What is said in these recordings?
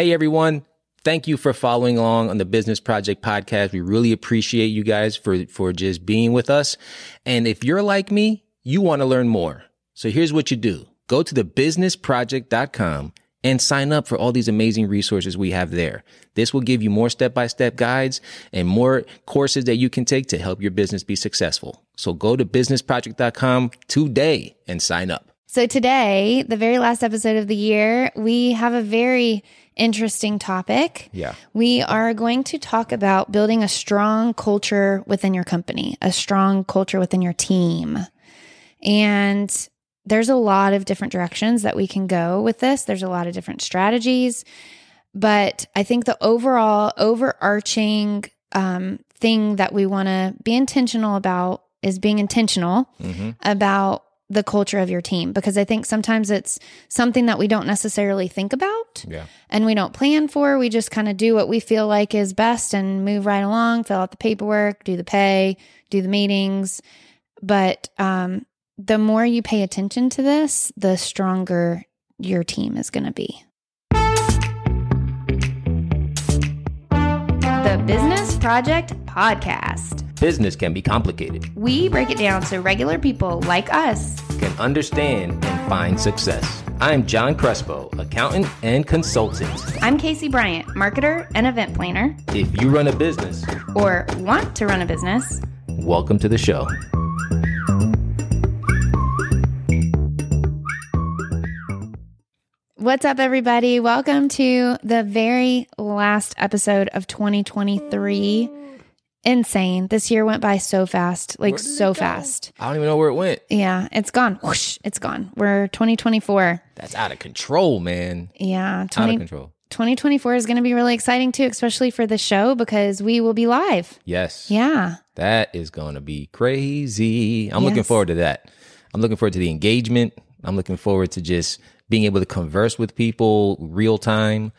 Hey, everyone. Thank you for following along on the Business Project Podcast. We really appreciate you guys for just being with us. And if you're like me, you want to learn more. So here's what you do. Go to TheBusinessProject.com and sign up for all these amazing resources we have there. This will give you more step-by-step guides and more courses that you can take to help your business be successful. So go to businessproject.com today and sign up. So today, the very last episode of the year, we have a very interesting topic. Yeah. We are going to talk about building a strong culture within your company, a strong culture within your team. And there's a lot of different directions that we can go with this. There's a lot of different strategies, but I think the overall overarching thing that we want to be intentional about is being intentional about the culture of your team, because I think sometimes it's something that we don't necessarily think about and we don't plan for. We just kind of do what we feel like is best and move right along, fill out the paperwork, do the pay, do the meetings. But the more you pay attention to this, the stronger your team is going to be. The Business Project Podcast. Business can be complicated. We break it down so regular people like us can understand and find success. I'm John Crespo, accountant and consultant. I'm Casey Bryant, marketer and event planner. If you run a business or want to run a business, welcome to the show. What's up, everybody? Welcome to the very last episode of 2023. Insane. This year went by so fast, like so fast. I don't even know where it went. Yeah, it's gone. Whoosh, it's gone. We're 2024. That's out of control, man. Yeah. Out of control. 2024 is going to be really exciting too, especially for the show, because we will be live. Yes. Yeah. That is going to be crazy. I'm looking forward to that. I'm looking forward to the engagement. I'm looking forward to just being able to converse with people real time.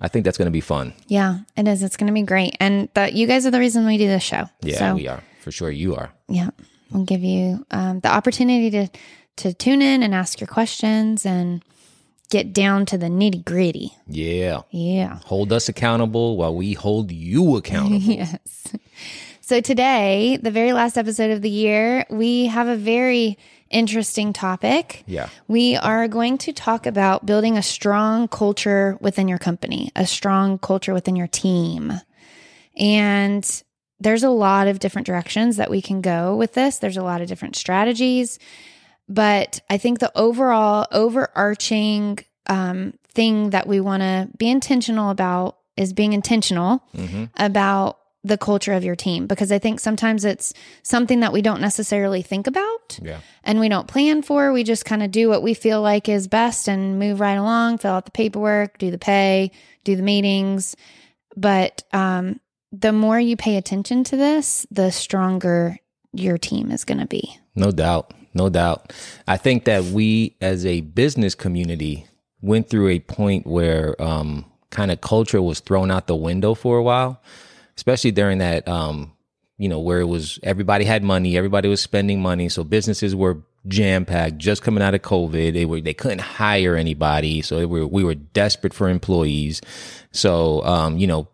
I think that's going to be fun. Yeah, it is. It's going to be great. And you guys are the reason we do this show. Yeah, so, we are. For sure, you are. Yeah. We'll give you the opportunity to tune in and ask your questions and get down to the nitty gritty. Yeah. Yeah. Hold us accountable while we hold you accountable. Yes. So today, the very last episode of the year, we have a very interesting topic. Yeah. We are going to talk about building a strong culture within your company, a strong culture within your team. And there's a lot of different directions that we can go with this. There's a lot of different strategies, but I think the overall overarching thing that we want to be intentional about is being intentional about the culture of your team, because I think sometimes it's something that we don't necessarily think about and we don't plan for. We just kind of do what we feel like is best and move right along, fill out the paperwork, do the pay, do the meetings. But the more you pay attention to this, the stronger your team is going to be. No doubt. No doubt. I think that we as a business community went through a point where kind of culture was thrown out the window for a while. Especially during that, where it was, everybody had money, everybody was spending money. So businesses were jam-packed just coming out of COVID. They couldn't hire anybody. So we were desperate for employees. So,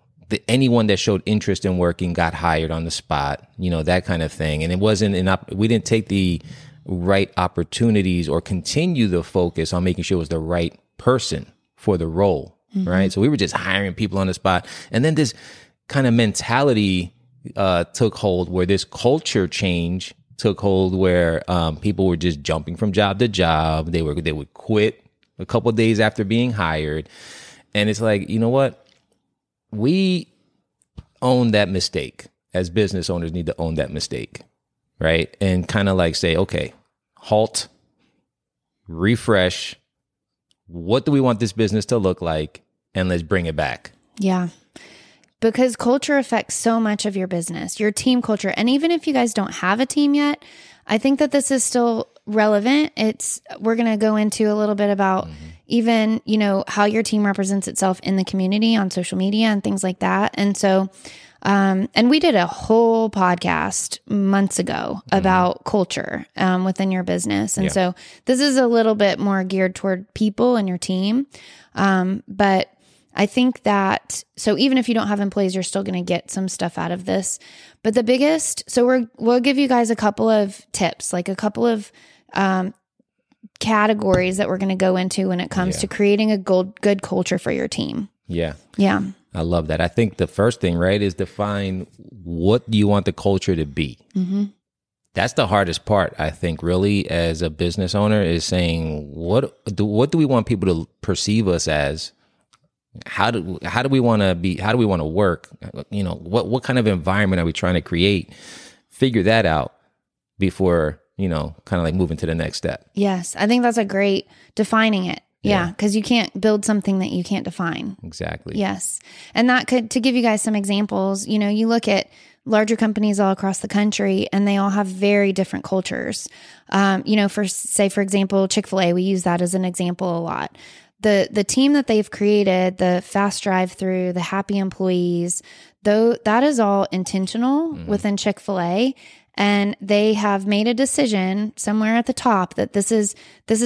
anyone that showed interest in working got hired on the spot, that kind of thing. And it wasn't we didn't take the right opportunities or continue the focus on making sure it was the right person for the role, right? So we were just hiring people on the spot. And then this kind of mentality took hold where this culture change took hold where people were just jumping from job to job. They would quit a couple of days after being hired. And it's like, you know what? We own that mistake. As business owners need to own that mistake, right? And kind of like say, okay, halt, refresh. What do we want this business to look like? And let's bring it back. Yeah. Because culture affects so much of your business, your team culture. And even if you guys don't have a team yet, I think that this is still relevant. We're going to go into a little bit about even, how your team represents itself in the community on social media and things like that. And so, and we did a whole podcast months ago about culture within your business. And so this is a little bit more geared toward people and your team. But I think that, so even if you don't have employees, you're still going to get some stuff out of this. But the biggest, so we'll give you guys a couple of tips, like a couple of categories that we're going to go into when it comes to creating a good culture for your team. Yeah. Yeah. I love that. I think the first thing, right, is define what you want the culture to be. Mm-hmm. That's the hardest part, I think, really, as a business owner, is saying, what do we want people to perceive us as? How do we want to be? How do we want to work? You know, what kind of environment are we trying to create? Figure that out before, you know, kind of like moving to the next step. Yes, I think that's a great defining it. Yeah, because you can't build something that you can't define. Exactly. Yes. And that could, to give you guys some examples, you know, you look at larger companies all across the country and they all have very different cultures. You know, for example, Chick-fil-A, we use that as an example a lot. The team that they've created, the fast drive-through, the happy employees, though, that is all intentional within Chick-fil-A. And they have made a decision somewhere at the top that this is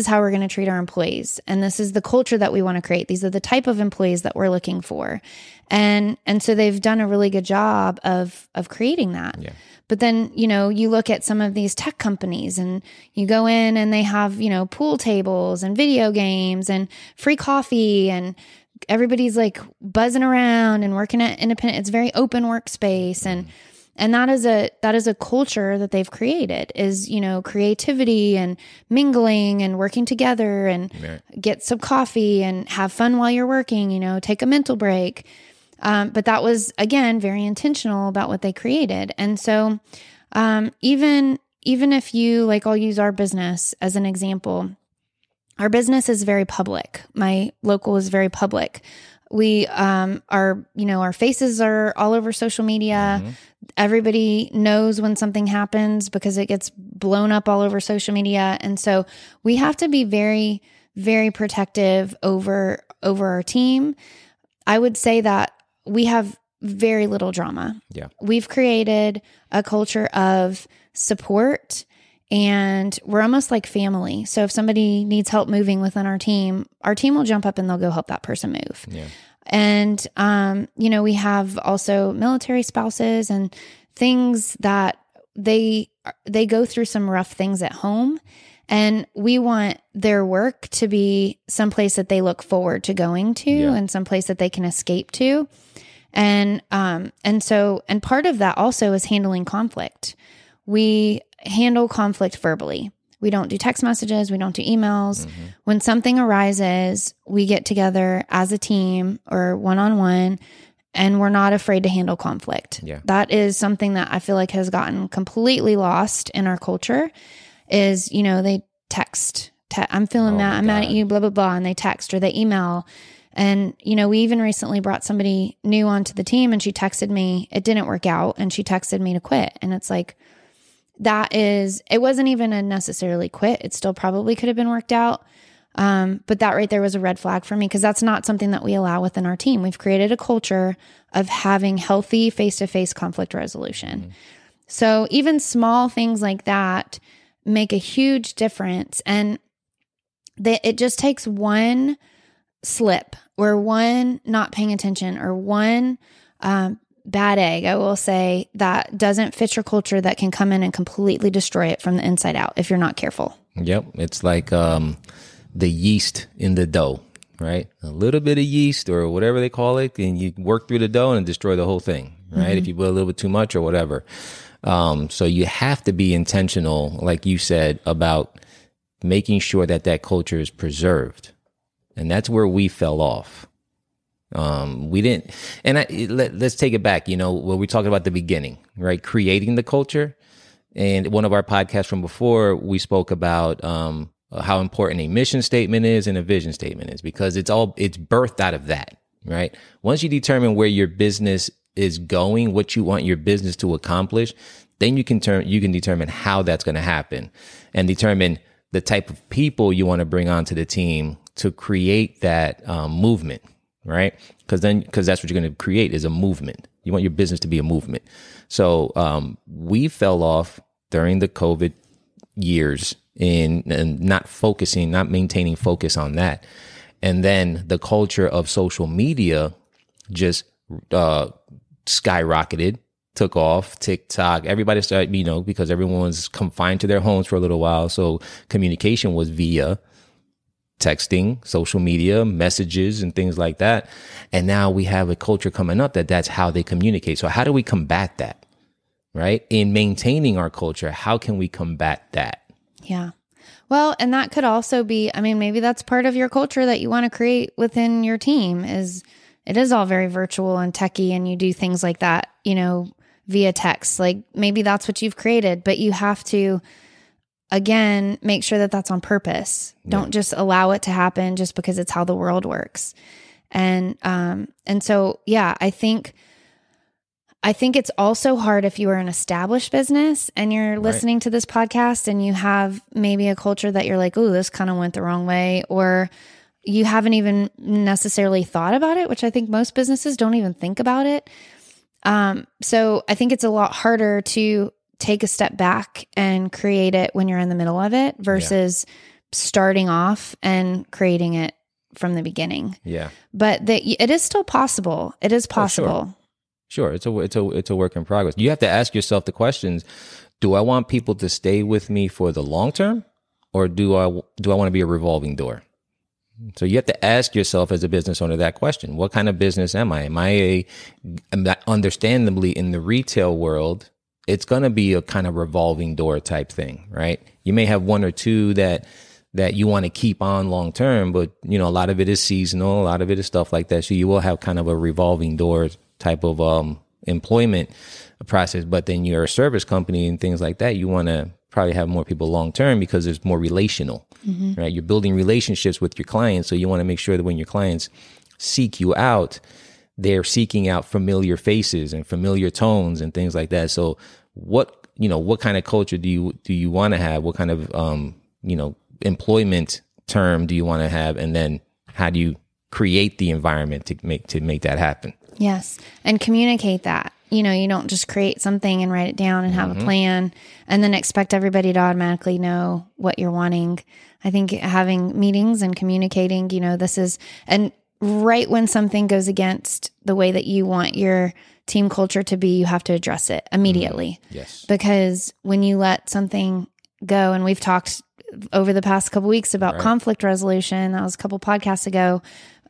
how we're going to treat our employees. And this is the culture that we want to create. These are the type of employees that we're looking for. And so they've done a really good job of creating that. Yeah. But then, you know, you look at some of these tech companies and you go in and they have, you know, pool tables and video games and free coffee and everybody's like buzzing around and working at independent. It's very open workspace. And that is a culture that they've created, is, you know, creativity and mingling and working together and get some coffee and have fun while you're working, you know, take a mental break. But that was, again, very intentional about what they created. And so even if you, like, I'll use our business as an example. Our business is very public. My local is very public. We are, you know, our faces are all over social media. Mm-hmm. Everybody knows when something happens because it gets blown up all over social media. And so we have to be very, very protective over our team. I would say that we have very little drama. Yeah. We've created a culture of support, and we're almost like family. So if somebody needs help moving within our team will jump up and they'll go help that person move. Yeah. And, you know, we have also military spouses and things that they go through some rough things at home, and we want their work to be someplace that they look forward to going to and someplace that they can escape to. And part of that also is handling conflict. We handle conflict verbally. We don't do text messages. We don't do emails. Mm-hmm. When something arises, we get together as a team or one-on-one, and we're not afraid to handle conflict. Yeah. That is something that I feel like has gotten completely lost in our culture is, you know, they text, I'm feeling mad. I'm mad at you, blah, blah, blah. And they text or they email. And, you know, we even recently brought somebody new onto the team, and she texted me, it didn't work out. And she texted me to quit. And it's like, it wasn't even a necessarily quit. It still probably could have been worked out. But that right there was a red flag for me, because that's not something that we allow within our team. We've created a culture of having healthy face-to-face conflict resolution. Mm-hmm. So even small things like that make a huge difference. And it just takes one slip or one not paying attention or one bad egg, I will say, that doesn't fit your culture, that can come in and completely destroy it from the inside out if you're not careful. Yep. It's like the yeast in the dough, right? A little bit of yeast or whatever they call it, and you work through the dough and destroy the whole thing, right? Mm-hmm. If you put a little bit too much or whatever. So you have to be intentional, like you said, about making sure that culture is preserved. And that's where we fell off. We didn't, and let's take it back. You know, when we talked about the beginning, right? Creating the culture, and one of our podcasts from before, we spoke about how important a mission statement is and a vision statement is, because it's birthed out of that, right? Once you determine where your business is going, what you want your business to accomplish, then you can determine how that's going to happen, and determine the type of people you want to bring onto the team to create that movement. Right? Because that's what you're going to create is a movement. You want your business to be a movement. So we fell off during the COVID years in and not maintaining focus on that. And then the culture of social media just skyrocketed, took off. TikTok, everybody started, you know, because everyone's confined to their homes for a little while. So communication was via texting, social media, messages, and things like that. And now we have a culture coming up that that's how they communicate. So how do we combat that, right? In maintaining our culture, how can we combat that? Yeah. Well, and that could also be, I mean, maybe that's part of your culture that you want to create within your team is it is all very virtual and techie and you do things like that, you know, via text. Like maybe that's what you've created, but you have to, again, make sure that that's on purpose. Yeah. Don't just allow it to happen just because it's how the world works. And so, yeah, I think it's also hard if you are an established business and you're listening to this podcast and you have maybe a culture that you're like, oh, this kind of went the wrong way, or you haven't even necessarily thought about it, which I think most businesses don't even think about it. So I think it's a lot harder to take a step back and create it when you're in the middle of it versus starting off and creating it from the beginning. Yeah. But it is still possible. It is possible. Oh, sure. Sure. It's a work in progress. You have to ask yourself the questions. Do I want people to stay with me for the long term, or do I want to be a revolving door? So you have to ask yourself as a business owner that question. What kind of business am I? Understandably in the retail world, it's going to be a kind of revolving door type thing, right? You may have one or two that you want to keep on long term, but you know, a lot of it is seasonal. A lot of it is stuff like that. So you will have kind of a revolving door type of employment process, but then you're a service company and things like that. You want to probably have more people long term because it's more relational, right? You're building relationships with your clients, so you want to make sure that when your clients seek you out, they're seeking out familiar faces and familiar tones and things like that. So, what kind of culture do you want to have? What kind of employment term do you want to have? And then how do you create the environment to make that happen? Yes. And communicate that, you don't just create something and write it down and have a plan and then expect everybody to automatically know what you're wanting. I think having meetings and communicating, and right when something goes against the way that you want your team culture to be, you have to address it immediately. Yes. Because when you let something go, and we've talked over the past couple weeks about conflict resolution, that was a couple podcasts ago.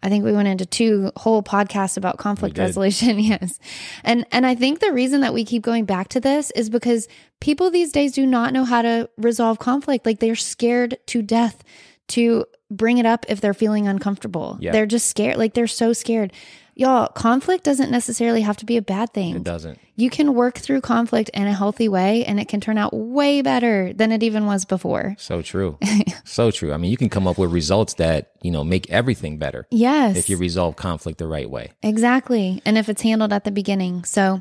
I think we went into 2 whole podcasts about conflict resolution. Yes. And I think the reason that we keep going back to this is because people these days do not know how to resolve conflict. Like they're scared to death to bring it up if they're feeling uncomfortable. Yeah. They're just scared. Like they're so scared. Y'all, conflict doesn't necessarily have to be a bad thing. It doesn't. You can work through conflict in a healthy way and it can turn out way better than it even was before. So true. So true. I mean, you can come up with results that, make everything better. Yes. If you resolve conflict the right way. Exactly. And if it's handled at the beginning. So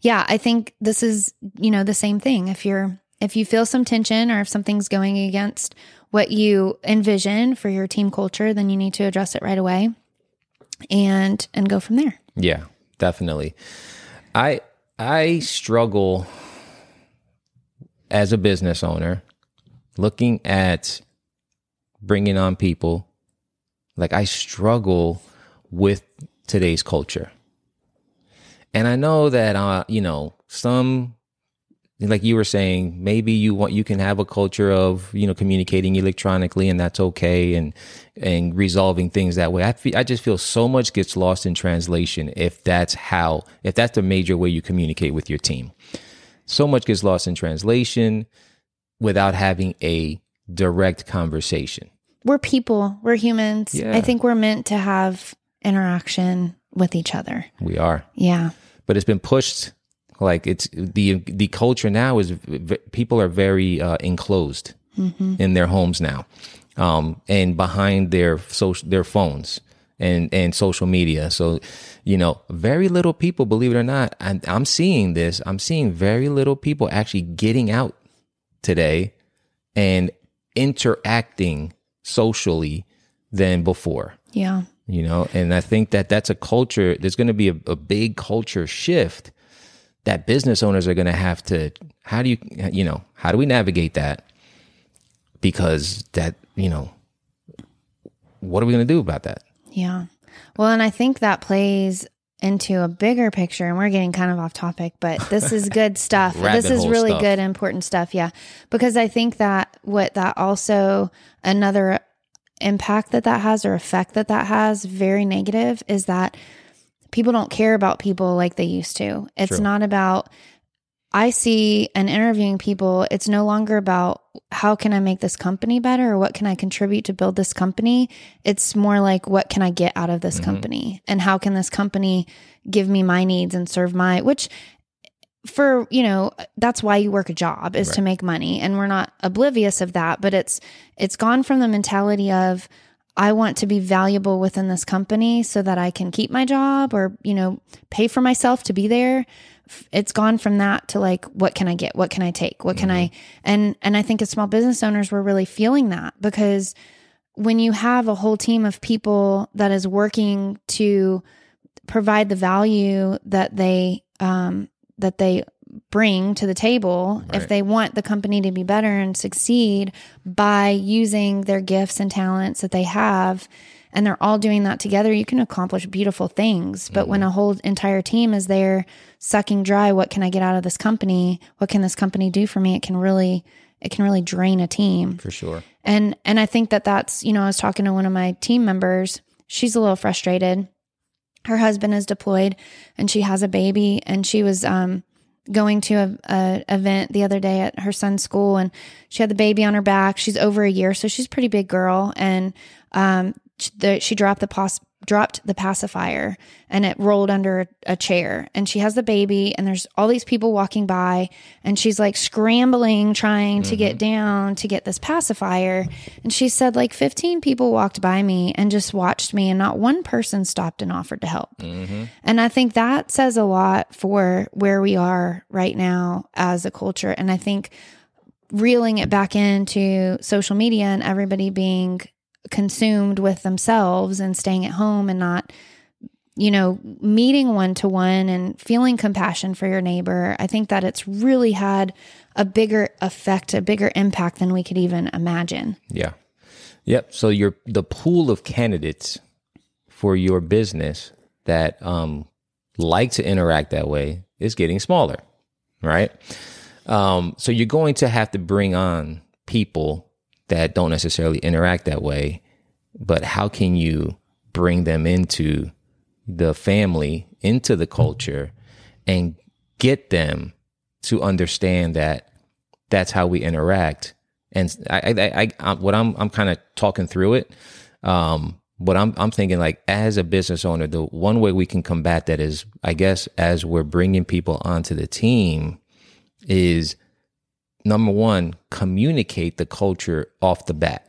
yeah, I think this is, the same thing. If you feel some tension or if something's going against what you envision for your team culture, then you need to address it right away. And go from there. Yeah, definitely. I struggle as a business owner looking at bringing on people. Like I struggle with today's culture. And I know that, some, like you were saying, maybe you can have a culture of, communicating electronically and that's okay. And resolving things that way. I just feel so much gets lost in translation. If that's the major way you communicate with your team, so much gets lost in translation without having a direct conversation. We're people, we're humans. Yeah. I think we're meant to have interaction with each other. We are. Yeah. But it's been pushed. Like it's the culture now is people are very enclosed in their homes now, and behind their phones and social media. So, very little people, believe it or not, I'm seeing this. I'm seeing very little people actually getting out today and interacting socially than before. Yeah, and I think that that's a culture. There's going to be a big culture shift. That business owners are going to have to, how do we navigate that? Because that, what are we going to do about that? Yeah. Well, and I think that plays into a bigger picture, and we're getting kind of off topic, but this is good stuff. This is really stuff. Good, important stuff. Yeah. Because I think that what that also, another impact that that has or effect that that has, very negative, is that people don't care about people like they used to. It's True. Not about, I see and interviewing people, it's no longer about how can I make this company better or what can I contribute to build this company? It's more like, what can I get out of this mm-hmm. company, and how can this company give me my needs and serve my, which for, you know, that's why you work a job is right. to make money. And we're not oblivious of that, but it's gone from the mentality of, I want to be valuable within this company so that I can keep my job or, you know, pay for myself to be there. It's gone from that to like, what can I get? What can I take? What can I, and I think as small business owners, we're really feeling that, because when you have a whole team of people that is working to provide the value that they bring to the table, right. if they want the company to be better and succeed by using their gifts and talents that they have, and they're all doing that together, you can accomplish beautiful things. But mm-hmm. when a whole entire team is there sucking dry, what can I get out of this company? What can this company do for me? It can really drain a team. For sure. And I think that that's, you know, I was talking to one of my team members. She's a little frustrated. Her husband is deployed and she has a baby, and she was going to a event the other day at her son's school, and she had the baby on her back. She's over a year, so she's a pretty big girl. And she dropped the pacifier, and it rolled under a chair, and she has the baby, and there's all these people walking by, and she's like scrambling, trying to get down to get this pacifier. And she said like 15 people walked by me and just watched me, and not one person stopped and offered to help. Mm-hmm. And I think that says a lot for where we are right now as a culture. And I think reeling it back into social media and everybody being consumed with themselves and staying at home and not, you know, meeting one-to-one and feeling compassion for your neighbor. I think that it's really had a bigger effect, a bigger impact than we could even imagine. Yeah. Yep. So the pool of candidates for your business that like to interact that way is getting smaller, right? So you're going to have to bring on people that don't necessarily interact that way, but how can you bring them into the family, into the culture, and get them to understand that that's how we interact? And I'm kind of talking through it. But I'm thinking, like, as a business owner, the one way we can combat that is, I guess, as we're bringing people onto the team, is number one, communicate the culture off the bat,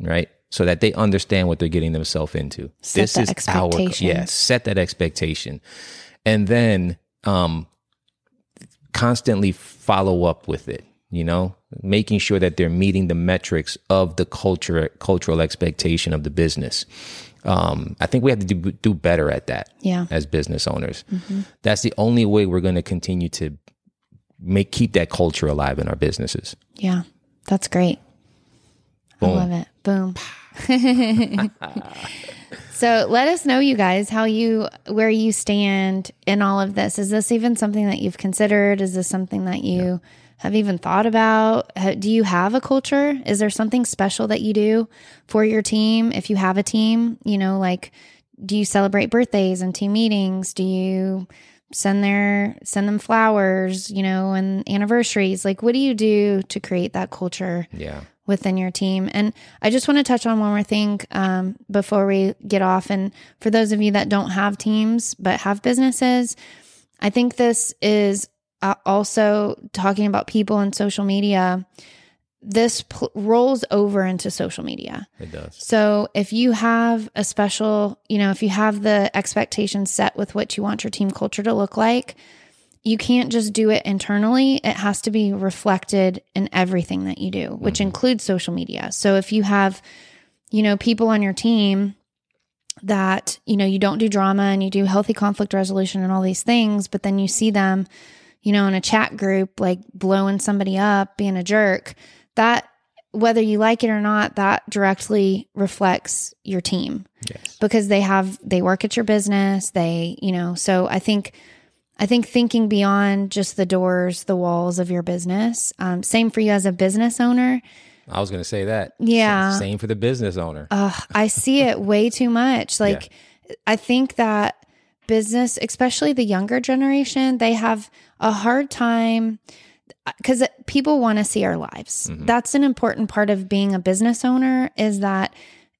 right? So that they understand what they're getting themselves into. Set that expectation. And then constantly follow up with it, you know, making sure that they're meeting the metrics of the cultural expectation of the business. I think we have to do better at that as business owners. Mm-hmm. That's the only way we're going to continue to keep that culture alive in our businesses. Yeah, that's great. Boom. I love it. Boom. So let us know, you guys, where you stand in all of this. Is this even something that you've considered? Is this something that you have even thought about? Do you have a culture? Is there something special that you do for your team? If you have a team, you know, like, do you celebrate birthdays and team meetings? Do you send them flowers, you know, and anniversaries? Like, what do you do to create that culture within your team? And I just want to touch on one more thing before we get off. And for those of you that don't have teams but have businesses, I think this is also talking about people in social media. This rolls over into social media. It does. So if you have a special, you know, if you have the expectations set with what you want your team culture to look like, you can't just do it internally. It has to be reflected in everything that you do, which includes social media. So if you have, you know, people on your team that, you know, you don't do drama and you do healthy conflict resolution and all these things, but then you see them, you know, in a chat group, like blowing somebody up, being a jerk, that whether you like it or not, that directly reflects your team. Yes. Because they work at your business. So I think thinking beyond just the doors, the walls of your business, same for you as a business owner. I was going to say that. Yeah. Same for the business owner. I see it way too much. Like, yeah. I think that business, especially the younger generation, they have a hard time because people want to see our lives. Mm-hmm. That's an important part of being a business owner is that,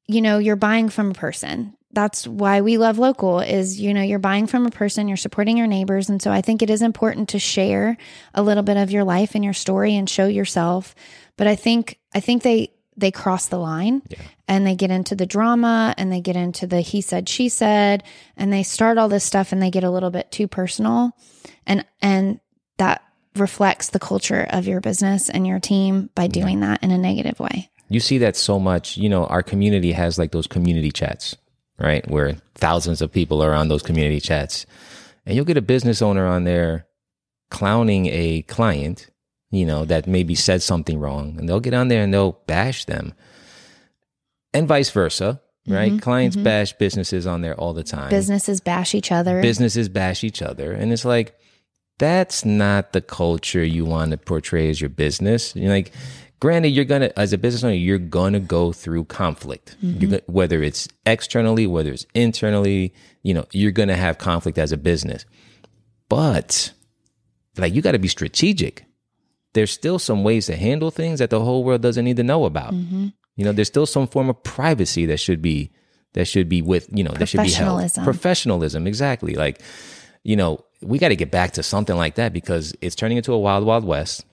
you're buying from a person. That's why we love local is, you're buying from a person, you're supporting your neighbors. And so I think it is important to share a little bit of your life and your story and show yourself. But I think they cross the line, yeah, and they get into the drama and they get into the he said, she said, and they start all this stuff and they get a little bit too personal. And that reflects the culture of your business and your team by doing that in a negative way. You see that so much. Our community has like those community chats, right? Where thousands of people are on those community chats, and you'll get a business owner on there clowning a client, that maybe said something wrong, and they'll get on there and they'll bash them, and vice versa, right? Mm-hmm, clients bash businesses on there all the time. Businesses bash each other. And it's like, that's not the culture you want to portray as your business. Granted, as a business owner, you're going to go through conflict, whether it's externally, whether it's internally, you're going to have conflict as a business, but you got to be strategic. There's still some ways to handle things that the whole world doesn't need to know about. Mm-hmm. There's still some form of privacy that should be held. Professionalism. Exactly. We got to get back to something like that because it's turning into a wild, wild west,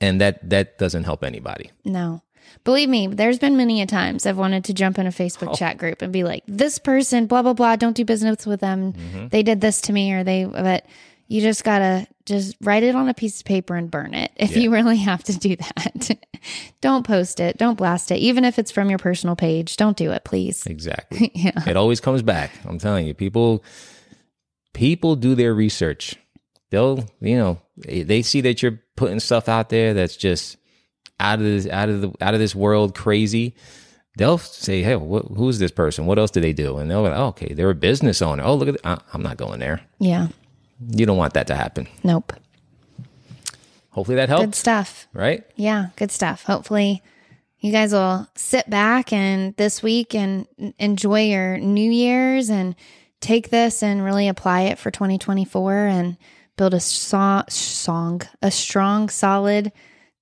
and that doesn't help anybody. No. Believe me, there's been many a times I've wanted to jump in a Facebook chat group and be like, this person, blah, blah, blah, don't do business with them. Mm-hmm. They did this to me, but you just got to just write it on a piece of paper and burn it if you really have to do that. Don't post it. Don't blast it. Even if it's from your personal page, don't do it, please. Exactly. Yeah. It always comes back. I'm telling you, people do their research. They'll, they see that you're putting stuff out there that's just out of this world crazy. They'll say, "Hey, who's this person? What else do they do?" And they'll be like, "Oh, okay, they're a business owner. Oh, look at that. I'm not going there." Yeah, you don't want that to happen. Nope. Hopefully that helps. Good stuff, right? Yeah, good stuff. Hopefully you guys will sit back and this week and enjoy your New Year's and take this and really apply it for 2024 and build a strong, solid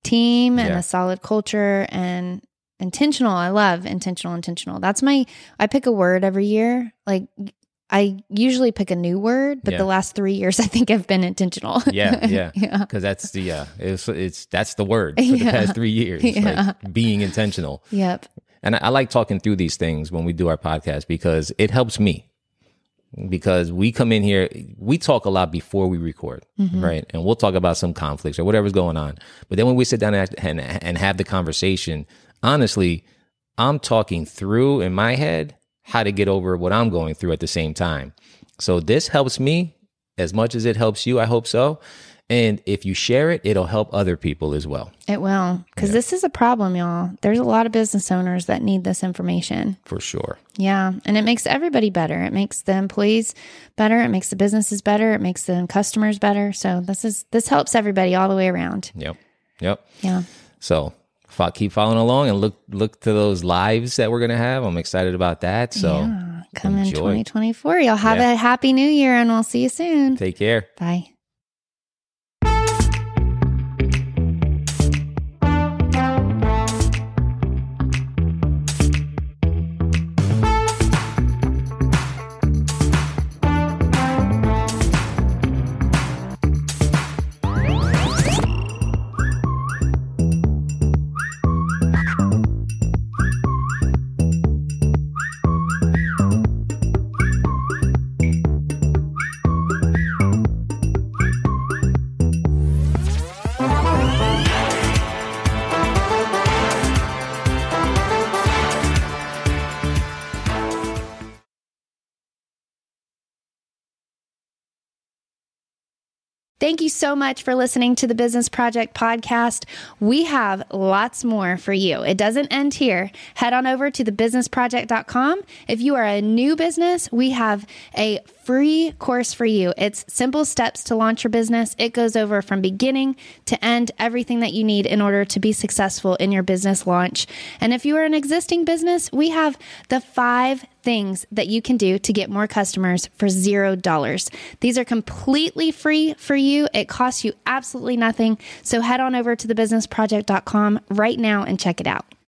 team and a solid culture and intentional. I love intentional. That's I pick a word every year. I usually pick a new word, but the last 3 years, I think I've been intentional. Yeah. Yeah. Cause that's that's the word for the past 3 years, being intentional. Yep. And I like talking through these things when we do our podcast because it helps me. Because we come in here, we talk a lot before we record, right? And we'll talk about some conflicts or whatever's going on. But then when we sit down and have the conversation, honestly, I'm talking through in my head how to get over what I'm going through at the same time. So this helps me as much as it helps you, I hope so. And if you share it, it'll help other people as well. It will, because this is a problem, y'all. There's a lot of business owners that need this information. For sure. Yeah, and it makes everybody better. It makes the employees better. It makes the businesses better. It makes the customers better. So this helps everybody all the way around. Yep. Yeah. So keep following along and look to those lives that we're going to have. I'm excited about that. So come in 2024. Y'all have a happy new year, and we'll see you soon. Take care. Bye. Thank you so much for listening to the Business Project Podcast. We have lots more for you. It doesn't end here. Head on over to TheBusinessProject.com. If you are a new business, we have a free course for you. It's simple steps to launch your business. It goes over from beginning to end, everything that you need in order to be successful in your business launch. And if you are an existing business, we have the 5 things that you can do to get more customers for $0. These are completely free for you. It costs you absolutely nothing. So head on over to thebusinessproject.com right now and check it out.